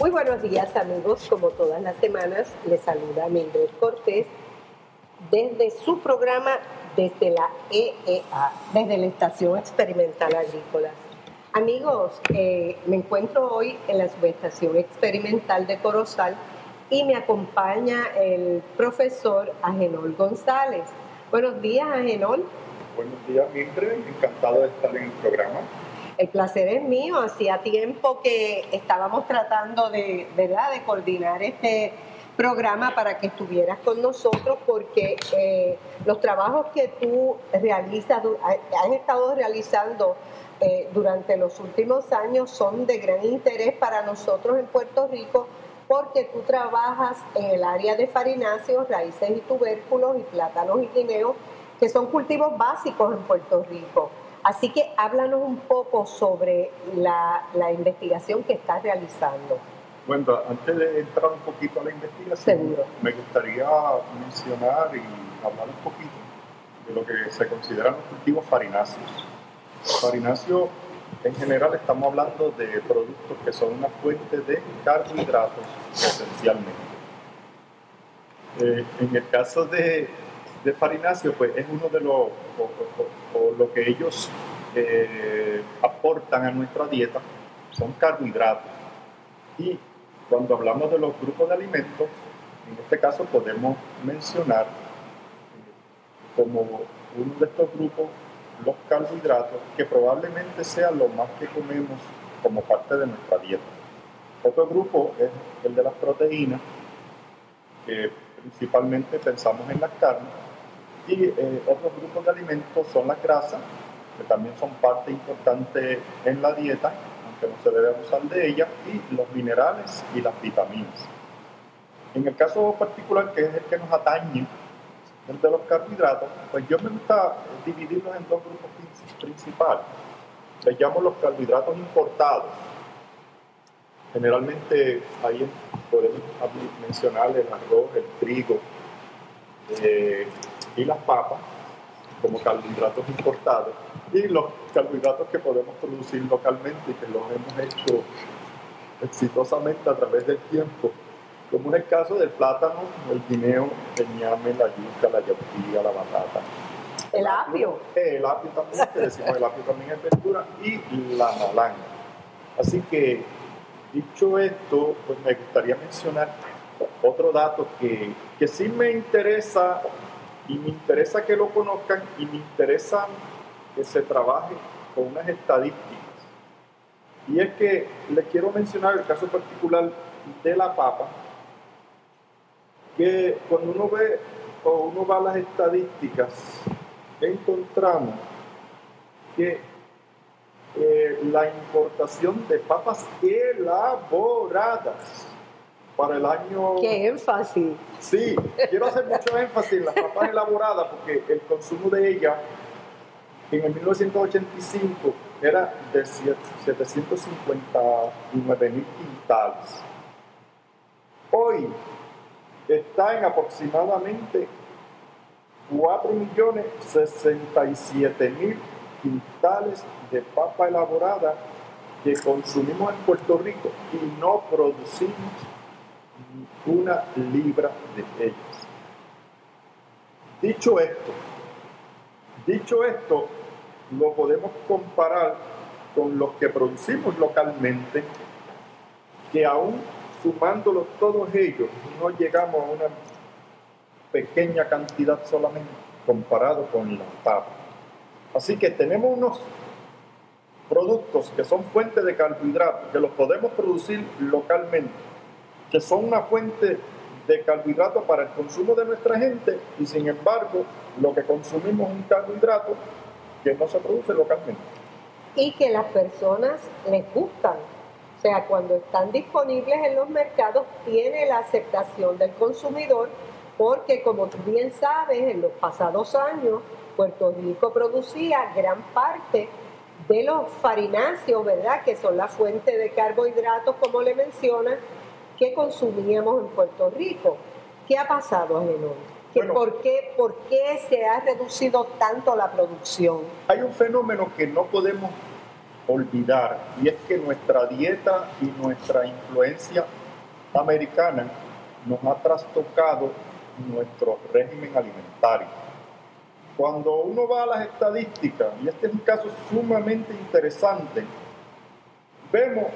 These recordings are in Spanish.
Muy buenos días, amigos. Como todas las semanas, les saluda Mildred Cortés desde su programa, desde la EEA, desde la Estación Experimental Agrícola. Amigos, me encuentro hoy en la Subestación Experimental de Corozal y me acompaña el profesor Agenol González. Buenos días, Agenol. Buenos días, Mildred. Encantado de estar en el programa. El placer es mío. Hacía tiempo que estábamos tratando de coordinar este programa para que estuvieras con nosotros, porque los trabajos que tú realizas, has estado realizando durante los últimos años, son de gran interés para nosotros en Puerto Rico, porque tú trabajas en el área de farináceos, raíces y tubérculos, y plátanos y guineos, que son cultivos básicos en Puerto Rico. Así que háblanos un poco sobre la investigación que estás realizando. Bueno, antes de entrar un poquito a la investigación, ¿seguro? Me gustaría mencionar y hablar un poquito de lo que se consideran los cultivos farináceos. Farináceos, en general, estamos hablando de productos que son una fuente de carbohidratos, esencialmente. En el caso de farináceos, pues es uno de los, o lo que ellos aportan a nuestra dieta, son carbohidratos. Y cuando hablamos de los grupos de alimentos, en este caso podemos mencionar como uno de estos grupos los carbohidratos, que probablemente sea lo más que comemos como parte de nuestra dieta. Otro grupo es el de las proteínas, que principalmente pensamos en las carnes, y otros grupos de alimentos son las grasas, que también son parte importante en la dieta, que no se debe abusar de ellas, y los minerales y las vitaminas. En el caso particular, que es el que nos atañe, el de los carbohidratos, pues yo me gusta dividirlos en dos grupos principales. Les llamo los carbohidratos importados. Generalmente ahí podemos mencionar el arroz, el trigo y las papas como carbohidratos importados, y los carbohidratos que podemos producir localmente y que los hemos hecho exitosamente a través del tiempo, como en el caso del plátano, el guineo, el ñame, la yuca, la yautía, la batata. ¿El apio? El apio también, que decimos el apio también es verdura, y la malanga. Así que, dicho esto, pues me gustaría mencionar otro dato que sí me interesa, y me interesa que lo conozcan, y me interesa que se trabaje con unas estadísticas. Y es que les quiero mencionar el caso particular de la papa, que cuando uno ve o uno va a las estadísticas, encontramos que la importación de papas elaboradas para el año... ¡Qué énfasis! Sí, quiero hacer mucho énfasis en las papas elaboradas, porque el consumo de ellas en el 1985 era de 759,000 quintales. Hoy está en aproximadamente 4,067,000 quintales de papa elaborada que consumimos en Puerto Rico, y no producimos ni una libra de ellas. Dicho esto, lo podemos comparar con los que producimos localmente, que aún sumándolos todos ellos, no llegamos a una pequeña cantidad solamente comparado con la papa. Así que tenemos unos productos que son fuentes de carbohidratos, que los podemos producir localmente, que son una fuente de carbohidratos para el consumo de nuestra gente, y sin embargo lo que consumimos es un carbohidrato que no se produce localmente. Y que las personas les gustan, o sea, cuando están disponibles en los mercados tiene la aceptación del consumidor, porque como tú bien sabes, en los pasados años Puerto Rico producía gran parte de los farináceos, ¿verdad?, que son la fuente de carbohidratos, como le mencionas, que consumíamos en Puerto Rico. ¿Qué ha pasado, Agenol? Bueno, ¿Por qué se ha reducido tanto la producción? Hay un fenómeno que no podemos olvidar, y es que nuestra dieta y nuestra influencia americana nos ha trastocado nuestro régimen alimentario. Cuando uno va a las estadísticas, y este es un caso sumamente interesante, vemos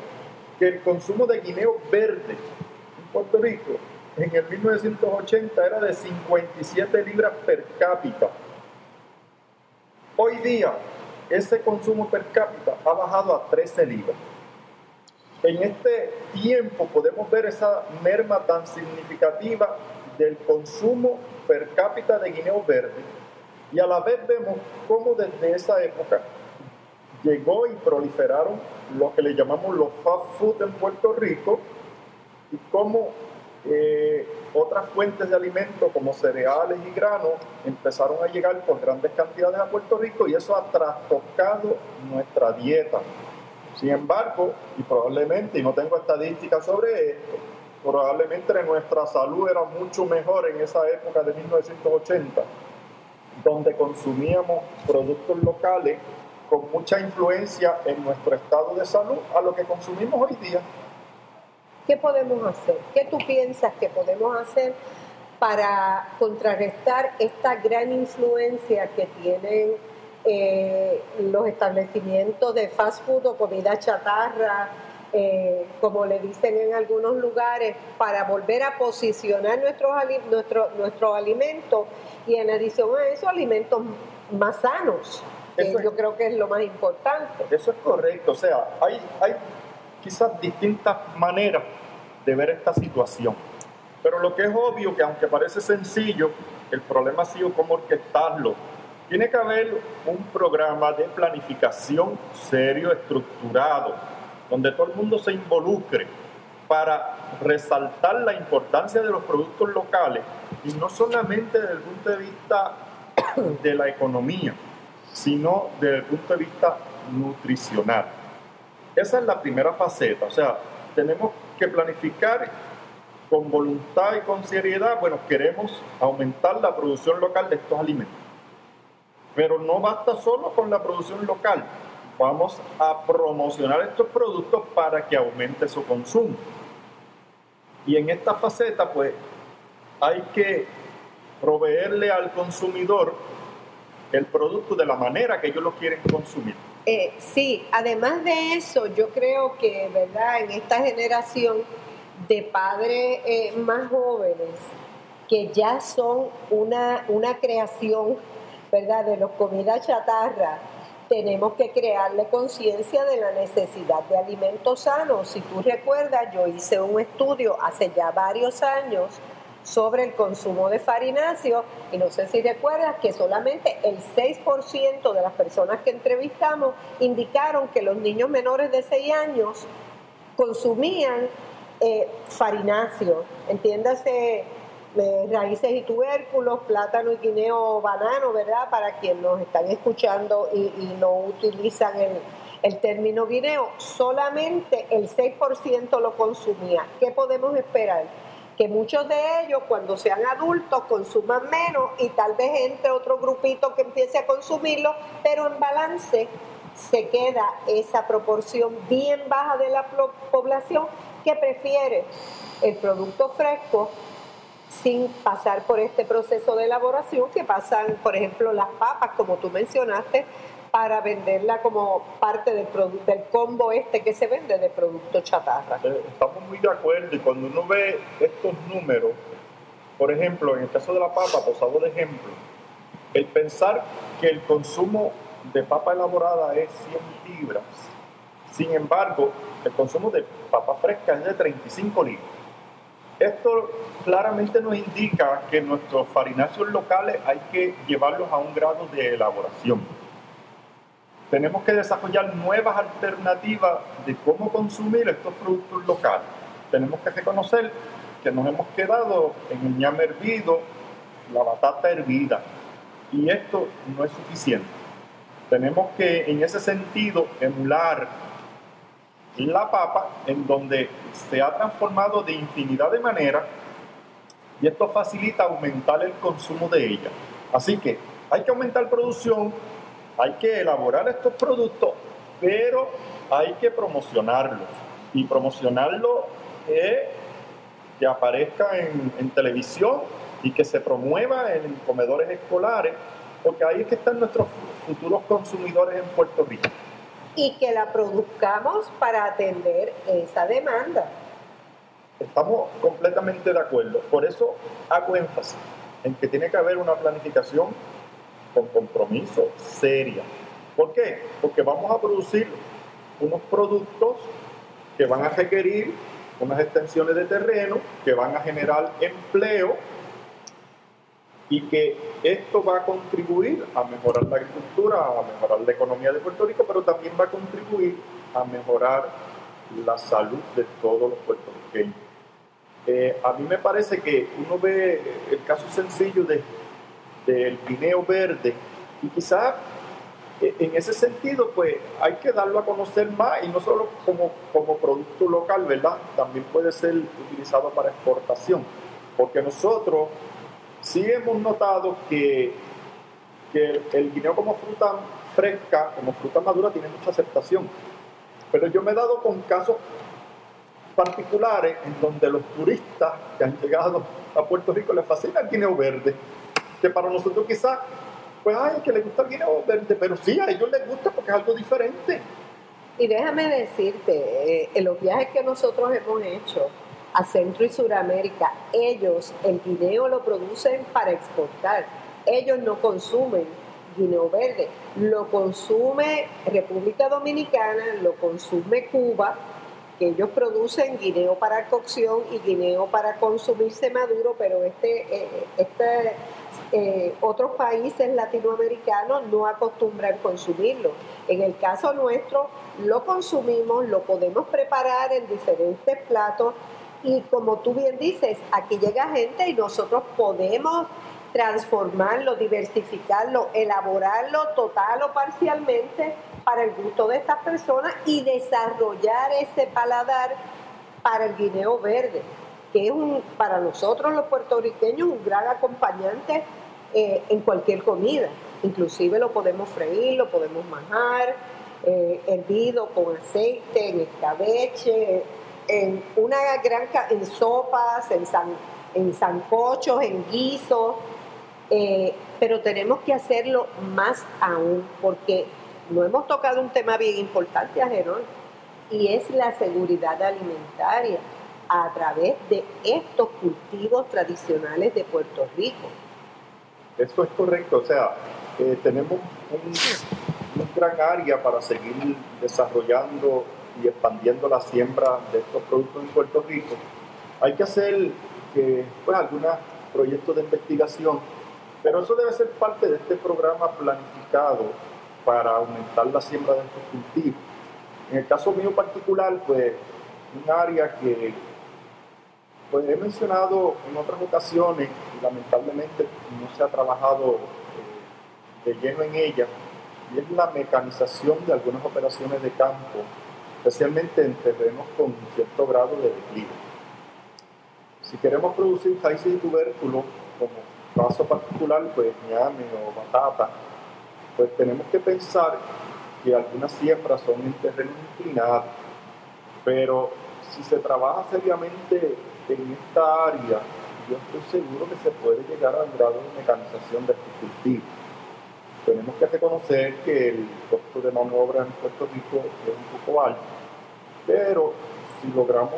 que el consumo de guineo verde en Puerto Rico en el 1980 era de 57 libras per cápita. Hoy día ese consumo per cápita ha bajado a 13 libras. En este tiempo podemos ver esa merma tan significativa del consumo per cápita de guineo verde, y a la vez vemos cómo desde esa época llegó y proliferaron lo que le llamamos los fast food en Puerto Rico, y cómo otras fuentes de alimentos como cereales y granos empezaron a llegar por grandes cantidades a Puerto Rico, y eso ha trastocado nuestra dieta. Sin embargo, y probablemente, y no tengo estadísticas sobre esto, probablemente nuestra salud era mucho mejor en esa época de 1980, donde consumíamos productos locales con mucha influencia en nuestro estado de salud a lo que consumimos hoy día. ¿Qué podemos hacer? ¿Qué tú piensas que podemos hacer para contrarrestar esta gran influencia que tienen los establecimientos de fast food o comida chatarra, como le dicen en algunos lugares, para volver a posicionar nuestros alimentos y, en adición a eso, alimentos más sanos? Yo creo que es lo más importante. Eso es correcto. O sea, hay quizás distintas maneras de ver esta situación. Pero lo que es obvio, que aunque parece sencillo, el problema ha sido cómo orquestarlo. Tiene que haber un programa de planificación serio, estructurado, donde todo el mundo se involucre para resaltar la importancia de los productos locales, y no solamente desde el punto de vista de la economía, sino desde el punto de vista nutricional. Esa es la primera faceta. O sea, tenemos que planificar con voluntad y con seriedad. Bueno, queremos aumentar la producción local de estos alimentos, pero no basta solo con la producción local. Vamos a promocionar estos productos para que aumente su consumo. Y en esta faceta, pues, hay que proveerle al consumidor el producto de la manera que ellos lo quieren consumir. Sí, además de eso, yo creo que, ¿verdad?, en esta generación de padres más jóvenes, que ya son una creación, ¿verdad?, de los comida chatarra, tenemos que crearle conciencia de la necesidad de alimentos sanos. Si tú recuerdas, yo hice un estudio hace ya varios años sobre el consumo de farináceos, y no sé si recuerdas que solamente el 6% de las personas que entrevistamos indicaron que los niños menores de 6 años consumían farináceos, entiéndase raíces y tubérculos, plátano y guineo, banano, ¿verdad?, para quienes nos están escuchando y no utilizan el término guineo. Solamente el 6% lo consumía. ¿Qué podemos esperar? Que muchos de ellos, cuando sean adultos, consuman menos, y tal vez entre otro grupito que empiece a consumirlo, pero en balance se queda esa proporción bien baja de la población que prefiere el producto fresco sin pasar por este proceso de elaboración que pasan, por ejemplo, las papas, como tú mencionaste, para venderla como parte del combo que se vende de producto chatarra. Estamos muy de acuerdo, y cuando uno ve estos números, por ejemplo, en el caso de la papa, posado de ejemplo, el pensar que el consumo de papa elaborada es 100 libras, sin embargo, el consumo de papa fresca es de 35 libras. Esto claramente nos indica que nuestros farináceos locales hay que llevarlos a un grado de elaboración. Tenemos que desarrollar nuevas alternativas de cómo consumir estos productos locales. Tenemos que reconocer que nos hemos quedado en el ñame hervido, la batata hervida, y esto no es suficiente. Tenemos que, en ese sentido, emular la papa, en donde se ha transformado de infinidad de maneras, y esto facilita aumentar el consumo de ella. Así que hay que aumentar producción, hay que elaborar estos productos, pero hay que promocionarlos. Y promocionarlo es que aparezca en televisión y que se promueva en comedores escolares, porque ahí es que están nuestros futuros consumidores en Puerto Rico. Y que la produzcamos para atender esa demanda. Estamos completamente de acuerdo. Por eso hago énfasis en que tiene que haber una planificación con compromiso, seria. ¿Por qué? Porque vamos a producir unos productos que van a requerir unas extensiones de terreno, que van a generar empleo y que esto va a contribuir a mejorar la agricultura, a mejorar la economía de Puerto Rico, pero también va a contribuir a mejorar la salud de todos los puertorriqueños. A mí me parece que uno ve el caso sencillo del guineo verde y quizás en ese sentido pues hay que darlo a conocer más y no solo como producto local, ¿verdad? También puede ser utilizado para exportación, porque nosotros sí hemos notado que el guineo como fruta fresca, como fruta madura, tiene mucha aceptación. Pero yo me he dado con casos particulares en donde los turistas que han llegado a Puerto Rico les fascina el guineo verde, que para nosotros quizás, pues, ay, que les gusta el guineo verde, pero sí, a ellos les gusta porque es algo diferente. Y déjame decirte, en los viajes que nosotros hemos hecho a Centro y Suramérica, ellos el guineo lo producen para exportar, ellos no consumen guineo verde, lo consume República Dominicana, lo consume Cuba, que ellos producen guineo para cocción y guineo para consumirse maduro, pero otros países latinoamericanos no acostumbran consumirlo. En el caso nuestro, lo consumimos, lo podemos preparar en diferentes platos y, como tú bien dices, aquí llega gente y nosotros podemos transformarlo, diversificarlo, elaborarlo total o parcialmente para el gusto de estas personas y desarrollar ese paladar para el guineo verde, que es para nosotros los puertorriqueños un gran acompañante en cualquier comida. Inclusive lo podemos freír, lo podemos majar, hervido con aceite, en escabeche, en sopas, en sancochos, en guisos. Pero tenemos que hacerlo más aún, porque no hemos tocado un tema bien importante, Agenol, y es la seguridad alimentaria a través de estos cultivos tradicionales de Puerto Rico. Eso es correcto, o sea, tenemos un gran área para seguir desarrollando y expandiendo la siembra de estos productos en Puerto Rico. Hay que hacer algunos proyectos de investigación, pero eso debe ser parte de este programa planificado para aumentar la siembra de estos cultivos. En el caso mío particular, pues, un área que pues he mencionado en otras ocasiones, y lamentablemente no se ha trabajado de lleno en ella, y es la mecanización de algunas operaciones de campo, especialmente en terrenos con cierto grado de declive. Si queremos producir raíces y tubérculos, como caso particular, pues ñame o batata, pues tenemos que pensar que algunas siembras son en terrenos inclinados, pero si se trabaja seriamente en esta área, yo estoy seguro que se puede llegar a un grado de mecanización de este cultivo. Tenemos que reconocer que el costo de mano de obra en Puerto Rico es un poco alto, pero si logramos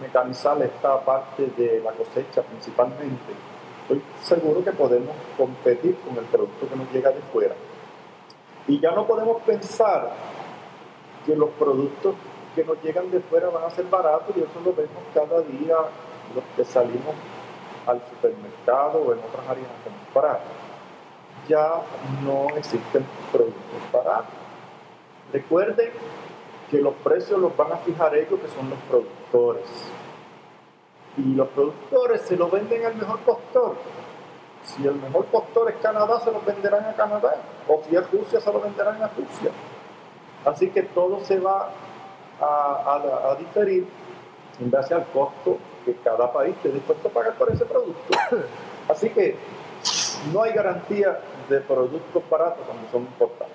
mecanizar esta parte de la cosecha principalmente, estoy seguro que podemos competir con el producto que nos llega de fuera. Y ya no podemos pensar que los productos que nos llegan de fuera van a ser baratos, y eso lo vemos cada día los que salimos al supermercado o en otras áreas a comprar. Ya no existen productos baratos. Recuerden que los precios los van a fijar ellos, que son los productores. Y los productores se los venden al mejor postor. Si el mejor postor es Canadá, se los venderán a Canadá. O si es Rusia, se los venderán a Rusia. Así que todo se va a diferir en base al costo que cada país esté dispuesto a pagar por ese producto. Así que no hay garantía de productos baratos cuando son importados.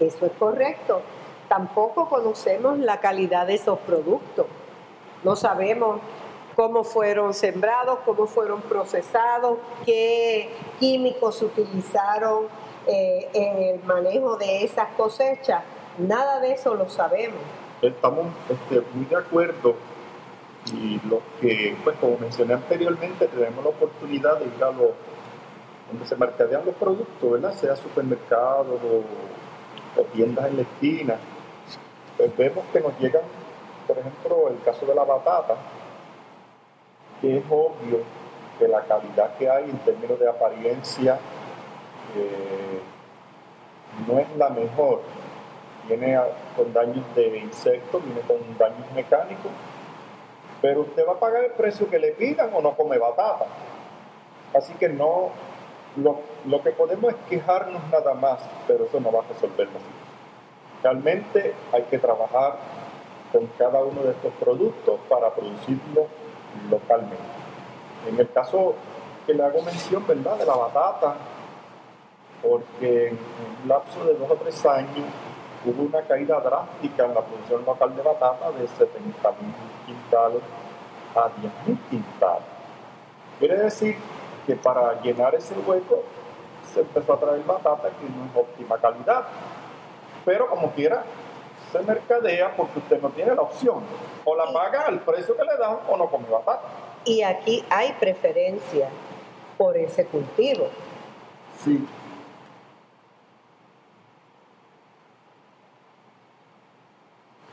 Eso es correcto. Tampoco conocemos la calidad de esos productos. No sabemos cómo fueron sembrados, cómo fueron procesados, qué químicos se utilizaron en el manejo de esas cosechas. Nada de eso lo sabemos. Estamos muy de acuerdo, y los que, pues como mencioné anteriormente, tenemos la oportunidad de ir a los donde se mercadean los productos, ¿verdad? Sea supermercados o tiendas en la esquina, pues vemos que nos llegan, por ejemplo, el caso de la batata, que es obvio que la calidad que hay en términos de apariencia no es la mejor. Viene con daños de insectos, viene con daños mecánicos, pero usted va a pagar el precio que le pidan o no come batata. Así que no, lo que podemos es quejarnos nada más, pero eso no va a resolver nada. Realmente hay que trabajar con cada uno de estos productos para producirlos localmente. En el caso que le hago mención, ¿verdad?, de la batata, porque en un lapso de 2 o 3 años hubo una caída drástica en la producción local de batata de 70,000 quintales a 10,000 quintales. Quiere decir que para llenar ese hueco se empezó a traer batata que no es óptima calidad. Pero como quiera, se mercadea porque usted no tiene la opción. O la paga al precio que le dan o no come batata. Y aquí hay preferencia por ese cultivo. Sí.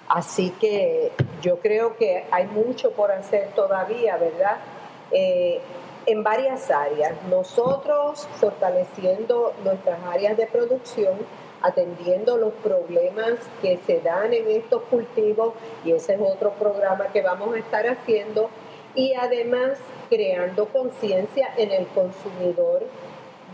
Así que yo creo que hay mucho por hacer todavía, ¿verdad? En varias áreas. Nosotros fortaleciendo nuestras áreas de producción, atendiendo los problemas que se dan en estos cultivos, y ese es otro programa que vamos a estar haciendo, y además creando conciencia en el consumidor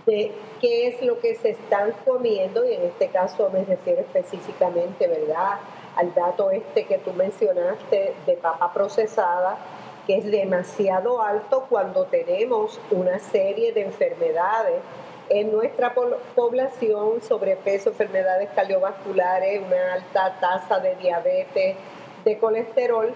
de qué es lo que se están comiendo, y en este caso me refiero específicamente, ¿verdad?, al dato que tú mencionaste de papa procesada, que es demasiado alto cuando tenemos una serie de enfermedades en nuestra población, sobrepeso, enfermedades cardiovasculares, una alta tasa de diabetes, de colesterol,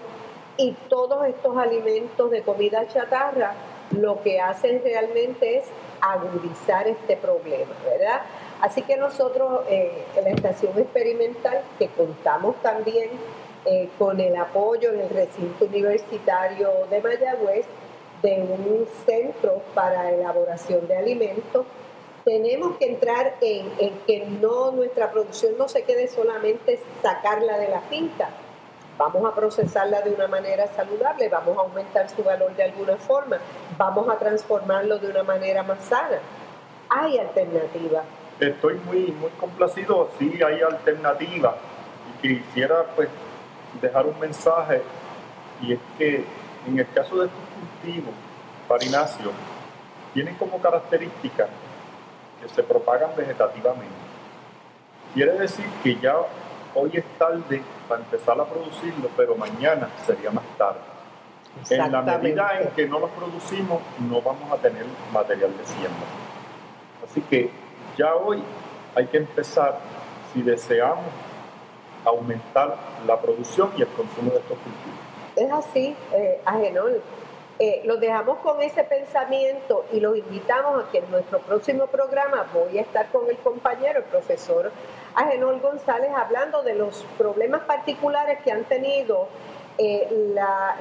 y todos estos alimentos de comida chatarra lo que hacen realmente es agudizar este problema, ¿verdad? Así que nosotros en la Estación Experimental, que contamos también con el apoyo en el recinto universitario de Mayagüez, de un centro para elaboración de alimentos, tenemos que entrar en que no, nuestra producción no se quede solamente sacarla de la finca. Vamos a procesarla de una manera saludable, vamos a aumentar su valor de alguna forma, vamos a transformarlo de una manera más sana. Hay alternativas. Estoy muy complacido, sí hay alternativas, y quisiera pues dejar un mensaje, y es que en el caso de estos cultivos farináceos tienen como característica que se propagan vegetativamente. Quiere decir que ya hoy es tarde para empezar a producirlo, pero mañana sería más tarde. En la medida en que no los producimos, no vamos a tener material de siembra. Así que ya hoy hay que empezar, si deseamos, aumentar la producción y el consumo de estos cultivos. Es así, Agenol. Los dejamos con ese pensamiento y los invitamos a que en nuestro próximo programa voy a estar con el compañero, el profesor Agenol González, hablando de los problemas particulares que han tenido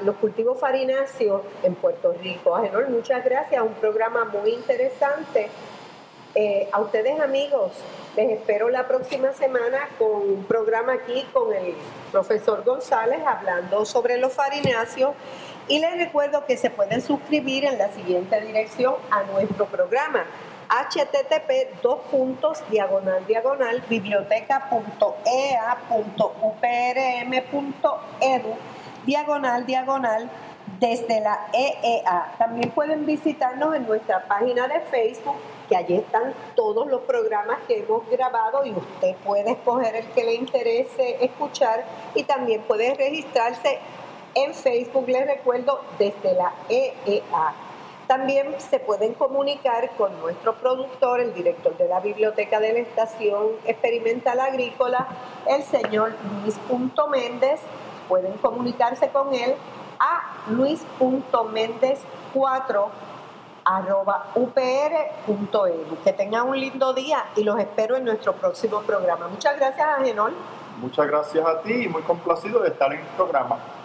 los cultivos farináceos en Puerto Rico. Agenol, muchas gracias. Un programa muy interesante. A ustedes, amigos, les espero la próxima semana con un programa aquí con el profesor González hablando sobre los farináceos, y les recuerdo que se pueden suscribir en la siguiente dirección a nuestro programa: http://biblioteca.ea.uprm.edu/. desde la EEA. También pueden visitarnos en nuestra página de Facebook, que allí están todos los programas que hemos grabado y usted puede escoger el que le interese escuchar, y también puede registrarse en Facebook, les recuerdo, desde la EEA. También se pueden comunicar con nuestro productor, el director de la Biblioteca de la Estación Experimental Agrícola, el señor Luis Punto Méndez. Pueden comunicarse con él a luis.méndez4@upr.edu. Que tengan un lindo día y los espero en nuestro próximo programa. Muchas gracias, Agenol. Muchas gracias a ti y muy complacido de estar en el programa.